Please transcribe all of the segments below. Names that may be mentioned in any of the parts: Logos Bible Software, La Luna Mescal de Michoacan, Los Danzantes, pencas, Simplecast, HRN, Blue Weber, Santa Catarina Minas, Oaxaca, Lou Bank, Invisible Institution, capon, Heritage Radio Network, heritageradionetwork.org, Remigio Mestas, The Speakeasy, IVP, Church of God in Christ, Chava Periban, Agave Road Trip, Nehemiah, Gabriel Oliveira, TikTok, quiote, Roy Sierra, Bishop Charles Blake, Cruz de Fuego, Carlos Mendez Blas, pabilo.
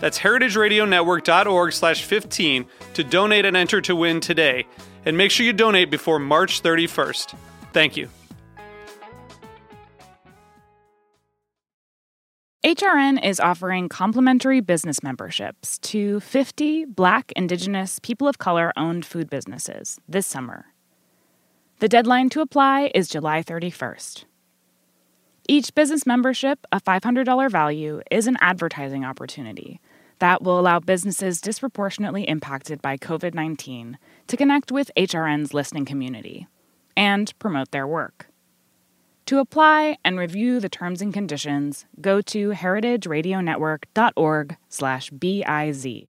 That's heritageradionetwork.org/15 to donate and enter to win today. And make sure you donate before March 31st. Thank you. HRN is offering complimentary business memberships to 50 Black, Indigenous, people of color-owned food businesses this summer. The deadline to apply is July 31st. Each business membership, a $500 value, is an advertising opportunity that will allow businesses disproportionately impacted by COVID-19 to connect with HRN's listening community and promote their work. To apply and review the terms and conditions, go to heritageradionetwork.org/BIZ.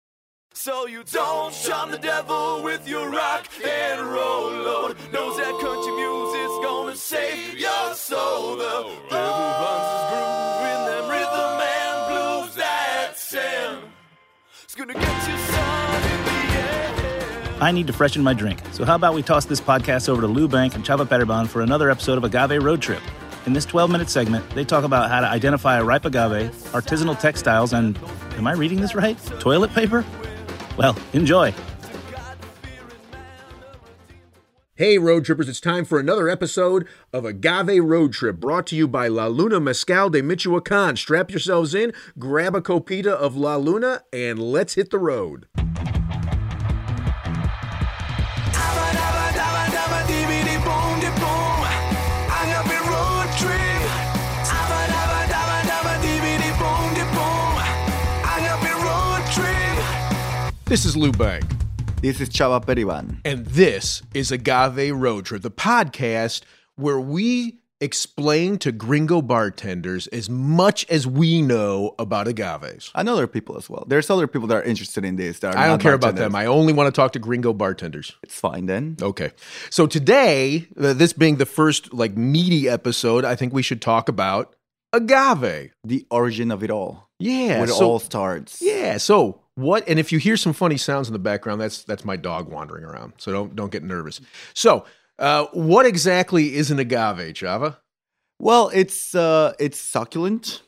So you don't charm the devil with your rock and roll load. Knows that country music's gonna save your soul. The devil runs his groove in them rhythm and blues that sin. It's gonna get you some in the air. I need to freshen my drink, so how about we toss this podcast over to Lou Bank and Chava Periban for another episode of Agave Road Trip. In this 12-minute segment, they talk about how to identify a ripe agave, artisanal textiles, and, am I reading this right? Toilet paper? Well, enjoy. Hey, road trippers, it's time for another episode of Agave Road Trip, brought to you by La Luna Mescal de Michoacan. Strap yourselves in, grab a copita of La Luna, and let's hit the road. This is Lou Bank. This is Chava Periban. And this is Agave Road Trip, the podcast where we explain to gringo bartenders as much as we know about agaves. And other people as well. There's other people that are interested in this. I don't care about them. I only want to talk to gringo bartenders. It's fine then. Okay. So today, this being the first meaty episode, I think we should talk about agave. The origin of it all. Yeah. Where it all starts. Yeah. So... what? And if you hear some funny sounds in the background, that's my dog wandering around. So don't get nervous. So, what exactly is an agave, Chava? Well, it's succulent,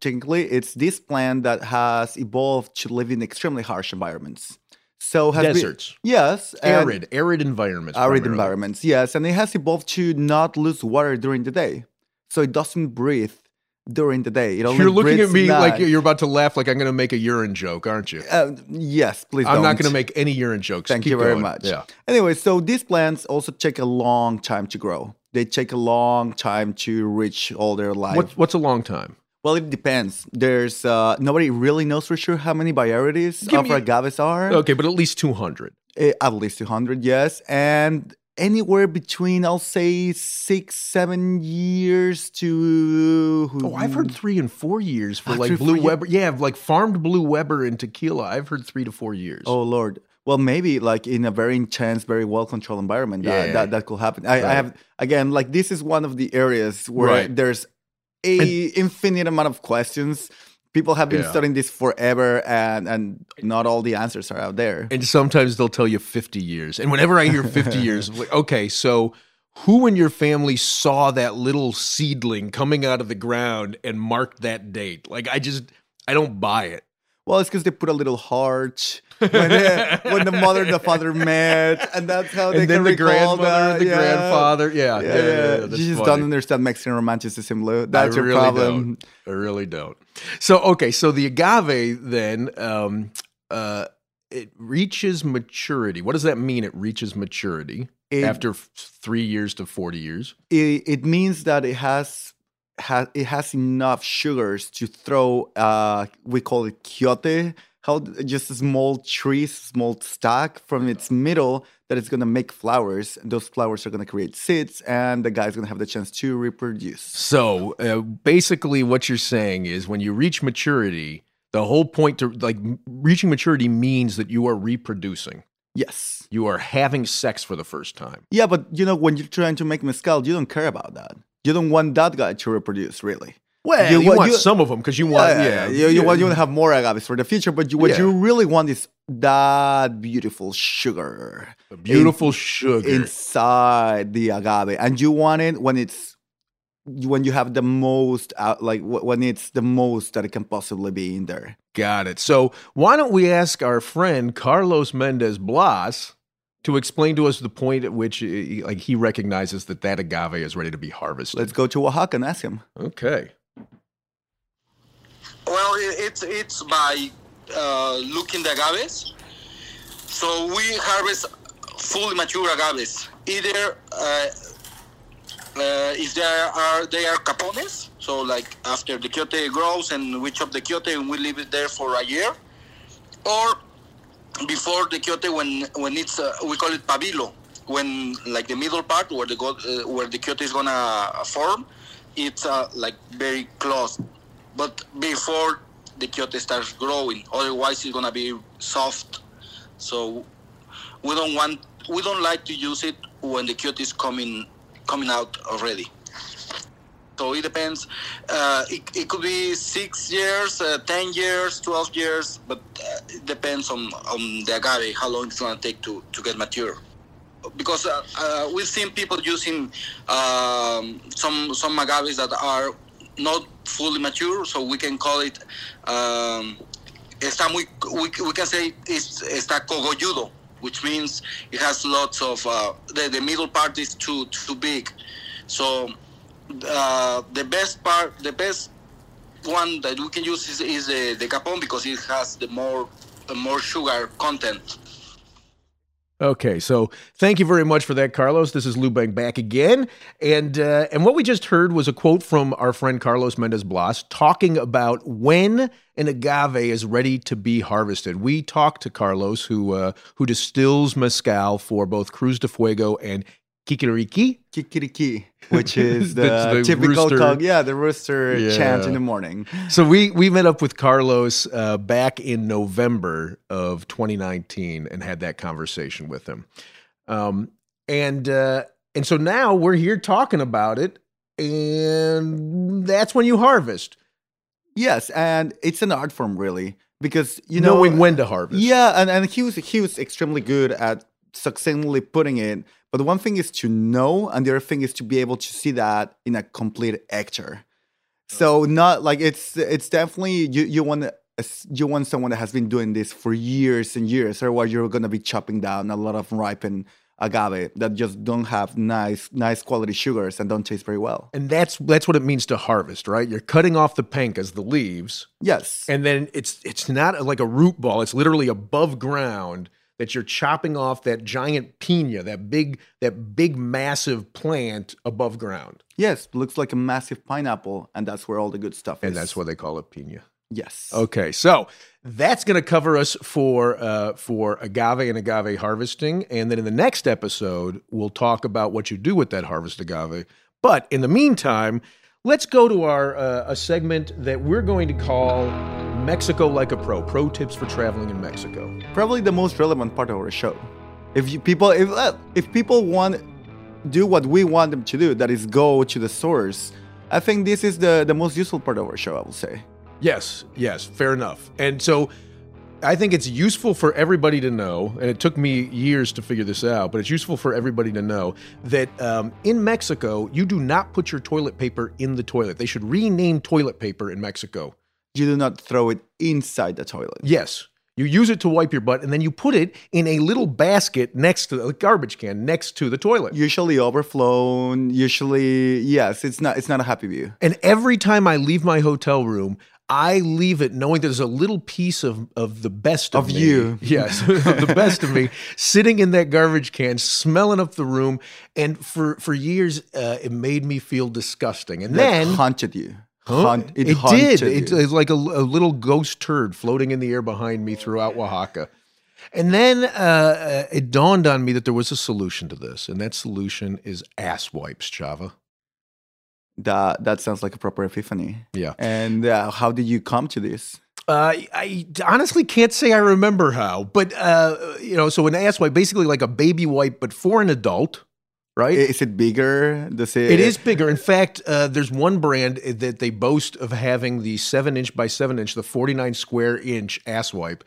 technically. It's this plant that has evolved to live in extremely harsh environments. So deserts. Yes. Arid environments. Arid primarily. Environments, yes. And it has evolved to not lose water during the day. So it doesn't breathe. During the day, you're looking at me like you're about to laugh. Like I'm going to make a urine joke, aren't you? Yes, please. I'm not going to make any urine jokes. Thank you very much. Yeah. Anyway, so these plants also take a long time to grow. They take a long time to reach all their life. What's a long time? Well, it depends. There's nobody really knows for sure how many varieties of agaves are. Okay, but at least 200. At least 200, yes, and. Anywhere between, I'll say, 6-7 years to... Oh, I've heard 3 and 4 years for Blue Weber. Yeah, farmed Blue Weber in tequila. I've heard 3 to 4 years. Oh, Lord. Well, maybe in a very intense, very well-controlled environment that could happen. Right. I have, again, this is one of the areas where there's an infinite amount of questions. People have been studying this forever, and not all the answers are out there. And sometimes they'll tell you 50 years. And whenever I hear 50 years, I'm like, okay, so who in your family saw that little seedling coming out of the ground and marked that date? I don't buy it. Well, it's because they put a little heart when the mother and the father met, and that's how they can recall that. And then the grandmother and the grandfather. Yeah. You just don't understand Mexican romanticism, Lou. That's your problem. I really don't. So, okay, so the agave then it reaches maturity. What does that mean, it reaches maturity? After 3 years to 40 years? It means that it has enough sugars to throw, we call it quiote, just a small tree, small stack from its middle that is going to make flowers. And those flowers are going to create seeds, and the guy's going to have the chance to reproduce. So basically what you're saying is when you reach maturity, the whole point to reaching maturity means that you are reproducing. Yes. You are having sex for the first time. Yeah, but when you're trying to make mezcal, you don't care about that. You don't want that guy to reproduce, really. Well, you want some of them because you want... You want to have more agaves for the future, but what you really want is that beautiful sugar. The beautiful sugar. Inside the agave. And you want it when you have the most, when it's the most that it can possibly be in there. Got it. So why don't we ask our friend Carlos Mendez Blas to explain to us the point at which he recognizes that agave is ready to be harvested. Let's go to Oaxaca and ask him. Okay. Well, it's by looking the agaves. So we harvest fully mature agaves. Either if they are capones, so after the quiote grows and we chop the quiote and we leave it there for a year, or before the quiote, when it's we call it pabilo, when the middle part where the quiote is gonna form, it's very close, but before the quiote starts growing, otherwise it's gonna be soft. So we don't like to use it when the quiote is coming out already. So it depends. It could be 6 years, 10 years, 12 years, but it depends on the agave, how long it's going to take to get mature. Because we've seen people using some agaves that are not fully mature, so we can call it. We can say está cogolludo, which means it has lots of the middle part is too big. So the best one that we can use is the capon, because it has the more sugar content. Okay, so thank you very much for that, Carlos. This is Lou Bank back again. And what we just heard was a quote from our friend Carlos Mendez Blas talking about when an agave is ready to be harvested. We talked to Carlos, who distills mezcal for both Cruz de Fuego and Kikiriki, which is the typical rooster. The rooster chant in the morning. So we met up with Carlos back in November of 2019 and had that conversation with him. And so now we're here talking about it, and that's when you harvest. Yes, and it's an art form, really, because knowing when to harvest. Yeah, and he was extremely good at succinctly putting it. But one thing is to know, and the other thing is to be able to see that in a complete actor. So not it's definitely you want someone that has been doing this for years and years, otherwise you're going to be chopping down a lot of ripened agave that just don't have nice quality sugars and don't taste very well. And that's what it means to harvest, right? You're cutting off the pencas, the leaves. Yes. And then it's not like a root ball. It's literally above ground. That you're chopping off that giant piña, that big massive plant above ground. Yes, looks like a massive pineapple, and that's where all the good stuff is. And that's why they call it piña. Yes. Okay, so that's going to cover us for agave and agave harvesting, and then in the next episode, we'll talk about what you do with that harvest agave. But in the meantime, let's go to our a segment that we're going to call Mexico Like a Pro Tips for Traveling in Mexico. Probably the most relevant part of our show. If people want do what we want them to do, that is go to the source, I think this is the most useful part of our show, I will say. Yes, fair enough. And so I think it's useful for everybody to know, and it took me years to figure this out, but it's useful for everybody to know that in Mexico, you do not put your toilet paper in the toilet. They should rename toilet paper in Mexico. You do not throw it inside the toilet. Yes. You use it to wipe your butt, and then you put it in a little basket next to the garbage can, next to the toilet. Usually overflown, yes, it's not a happy view. And every time I leave my hotel room, I leave it knowing there's a little piece of the best of me. You. Yes, of the best of me, sitting in that garbage can, smelling up the room. And for years, it made me feel disgusting. And then— That haunted you. Huh? It did. It's like a little ghost turd floating in the air behind me throughout Oaxaca. And then it dawned on me that there was a solution to this. And that solution is ass wipes, Chava. That sounds like a proper epiphany. Yeah. And how did you come to this? I honestly can't say I remember how, but so an ass wipe, basically like a baby wipe, but for an adult, right? Is it bigger? It is bigger. In fact, there's one brand that they boast of having the 7-inch by 7-inch, the 49 square inch ass wipe.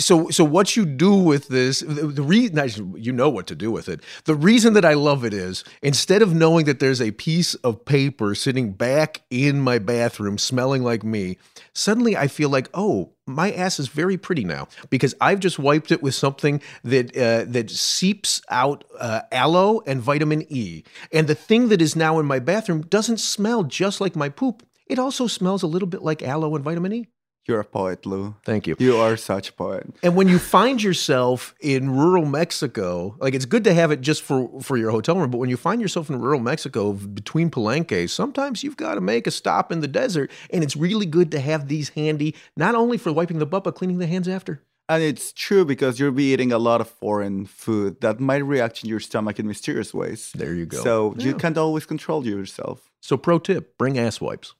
So what you do with this, the reason, you know what to do with it. The reason that I love it is, instead of knowing that there's a piece of paper sitting back in my bathroom smelling like me, suddenly I feel like, oh, my ass is very pretty now because I've just wiped it with something that that seeps out aloe and vitamin E. And the thing that is now in my bathroom doesn't smell just like my poop. It also smells a little bit like aloe and vitamin E. You're a poet, Lou. Thank you. You are such a poet. And when you find yourself in rural Mexico, like it's good to have it just for your hotel room, but when you find yourself in rural Mexico between palenques, sometimes you've got to make a stop in the desert, and it's really good to have these handy, not only for wiping the butt, but cleaning the hands after. And it's true because you'll be eating a lot of foreign food that might react in your stomach in mysterious ways. There you go. So yeah. You can't always control yourself. So pro tip, bring ass wipes.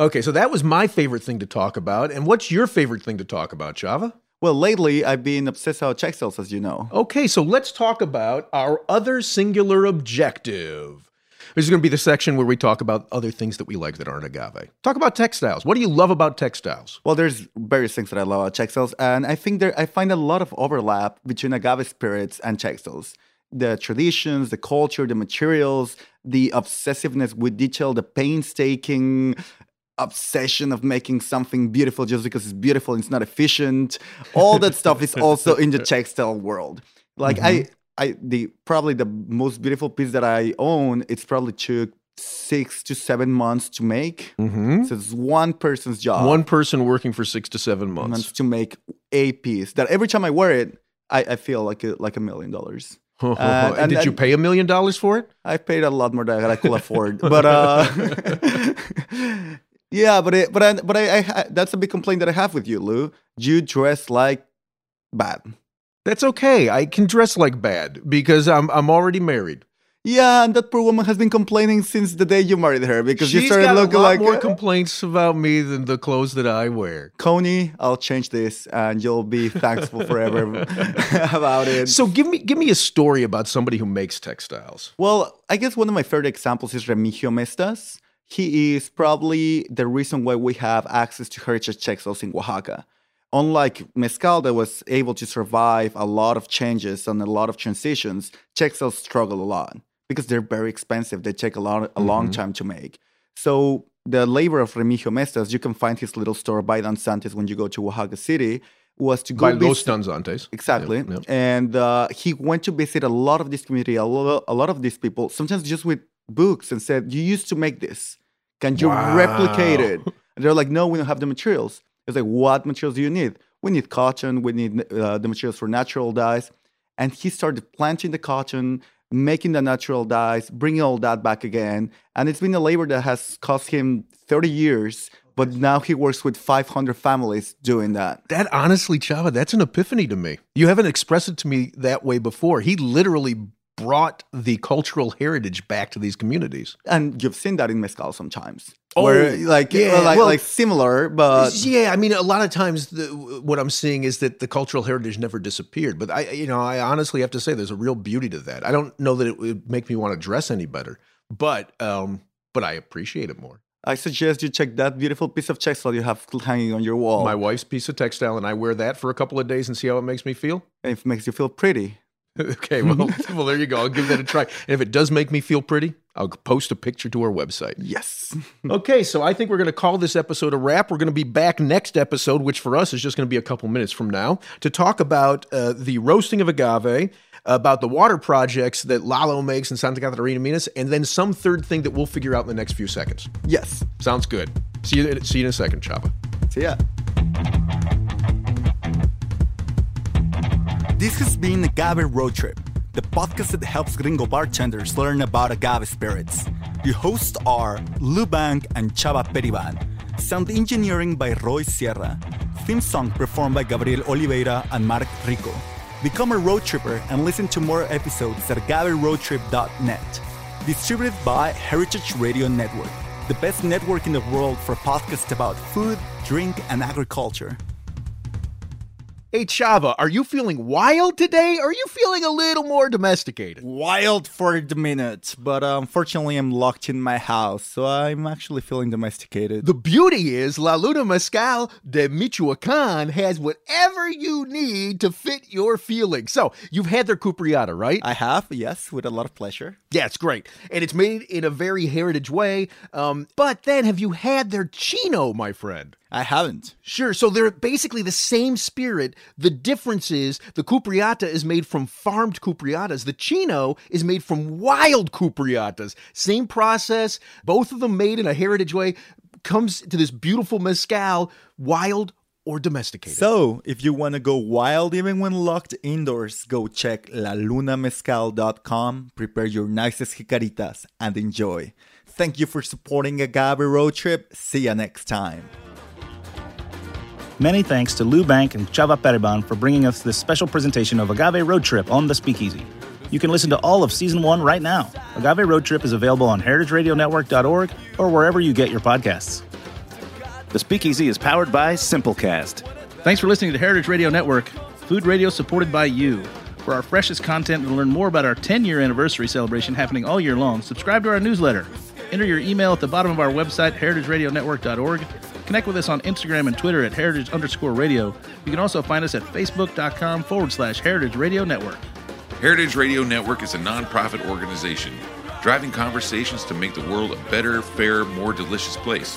Okay, so that was my favorite thing to talk about. And what's your favorite thing to talk about, Chava? Well, lately, I've been obsessed with checksells, as you know. Okay, so let's talk about our other singular objective. This is going to be the section where we talk about other things that we like that aren't agave. Talk about textiles. What do you love about textiles? Well, there's various things that I love about textiles. And I think I find a lot of overlap between agave spirits and textiles. The traditions, the culture, the materials, the obsessiveness with detail, the painstaking obsession of making something beautiful just because it's beautiful and it's not efficient. All that stuff is also in the textile world. Like probably the most beautiful piece that I own, it's probably took 6 to 7 months to make. Mm-hmm. So it's one person's job. One person working for 6 to 7 months to make a piece that every time I wear it, I feel like $1 million. And did you pay $1 million for it? I paid a lot more than I could afford, but. Yeah, but that's a big complaint that I have with you, Lou. You dress like bad. That's okay. I can dress like bad because I'm already married. Yeah, and that poor woman has been complaining since the day you married her because you started looking like... She's got more complaints about me than the clothes that I wear. Coney, I'll change this and you'll be thankful forever about it. So give me a story about somebody who makes textiles. Well, I guess one of my favorite examples is Remigio Mestas. He is probably the reason why we have access to heritage textiles in Oaxaca. Unlike mezcal that was able to survive a lot of changes and a lot of transitions, textiles struggle a lot because they're very expensive. They take a long time to make. So the labor of Remigio Mestas, you can find his little store by Danzantes when you go to Oaxaca City, was to go by Los Danzantes. Exactly. Yep. And he went to visit a lot of this community, a lot of these people, sometimes just with books, and said, you used to make this. Can you replicate it? And they're like, no, we don't have the materials. It's like, what materials do you need? We need cotton. We need the materials for natural dyes. And he started planting the cotton, making the natural dyes, bringing all that back again. And it's been a labor that has cost him 30 years, but now he works with 500 families doing that. That honestly, Chava, that's an epiphany to me. You haven't expressed it to me that way before. He literally brought the cultural heritage back to these communities, and you've seen that in mezcal sometimes. Oh, where similar, but yeah, I mean, a lot of times what I'm seeing is that the cultural heritage never disappeared. But I honestly have to say, there's a real beauty to that. I don't know that it would make me want to dress any better, but I appreciate it more. I suggest you check that beautiful piece of textile you have hanging on your wall. My wife's piece of textile, and I wear that for a couple of days and see how it makes me feel. If it makes you feel pretty. Okay, well, there you go. I'll give that a try. And if it does make me feel pretty, I'll post a picture to our website. Yes. Okay, so I think we're going to call this episode a wrap. We're going to be back next episode, which for us is just going to be a couple minutes from now, to talk about the roasting of agave, about the water projects that Lalo makes in Santa Catarina, Minas, and then some third thing that we'll figure out in the next few seconds. Yes. Sounds good. See you in a second, Chava. See ya. This has been Agave Road Trip, the podcast that helps gringo bartenders learn about agave spirits. Your hosts are Lou Bank and Chava Periban. Sound engineering by Roy Sierra. Theme song performed by Gabriel Oliveira and Mark Rico. Become a road tripper and listen to more episodes at agaveroadtrip.net. Distributed by Heritage Radio Network, the best network in the world for podcasts about food, drink, and agriculture. Hey, Chava, are you feeling wild today, or are you feeling a little more domesticated? Wild for the minute, but unfortunately I'm locked in my house, so I'm actually feeling domesticated. The beauty is La Luna Mescal de Michoacan has whatever you need to fit your feelings. So, you've had their cupriata, right? I have, yes, with a lot of pleasure. Yeah, it's great. And it's made in a very heritage way, but then have you had their chino, my friend? I haven't. Sure. So they're basically the same spirit. The difference is the cupriata is made from farmed cupriatas. The chino is made from wild cupriatas. Same process. Both of them made in a heritage way. Comes to this beautiful mezcal, wild or domesticated. So if you want to go wild even when locked indoors, go check lalunamezcal.com. Prepare your nicest jicaritas and enjoy. Thank you for supporting Agave Road Trip. See you next time. Many thanks to Lou Bank and Chava Periban for bringing us this special presentation of Agave Road Trip on the Speakeasy. You can listen to all of Season 1 right now. Agave Road Trip is available on heritageradionetwork.org or wherever you get your podcasts. The Speakeasy is powered by Simplecast. Thanks for listening to Heritage Radio Network, food radio supported by you. For our freshest content and to learn more about our 10-year anniversary celebration happening all year long, subscribe to our newsletter. Enter your email at the bottom of our website, heritageradionetwork.org. Connect with us on Instagram and Twitter at heritage_radio. You can also find us at facebook.com/Heritage Radio Network. Heritage Radio Network is a nonprofit organization driving conversations to make the world a better, fairer, more delicious place.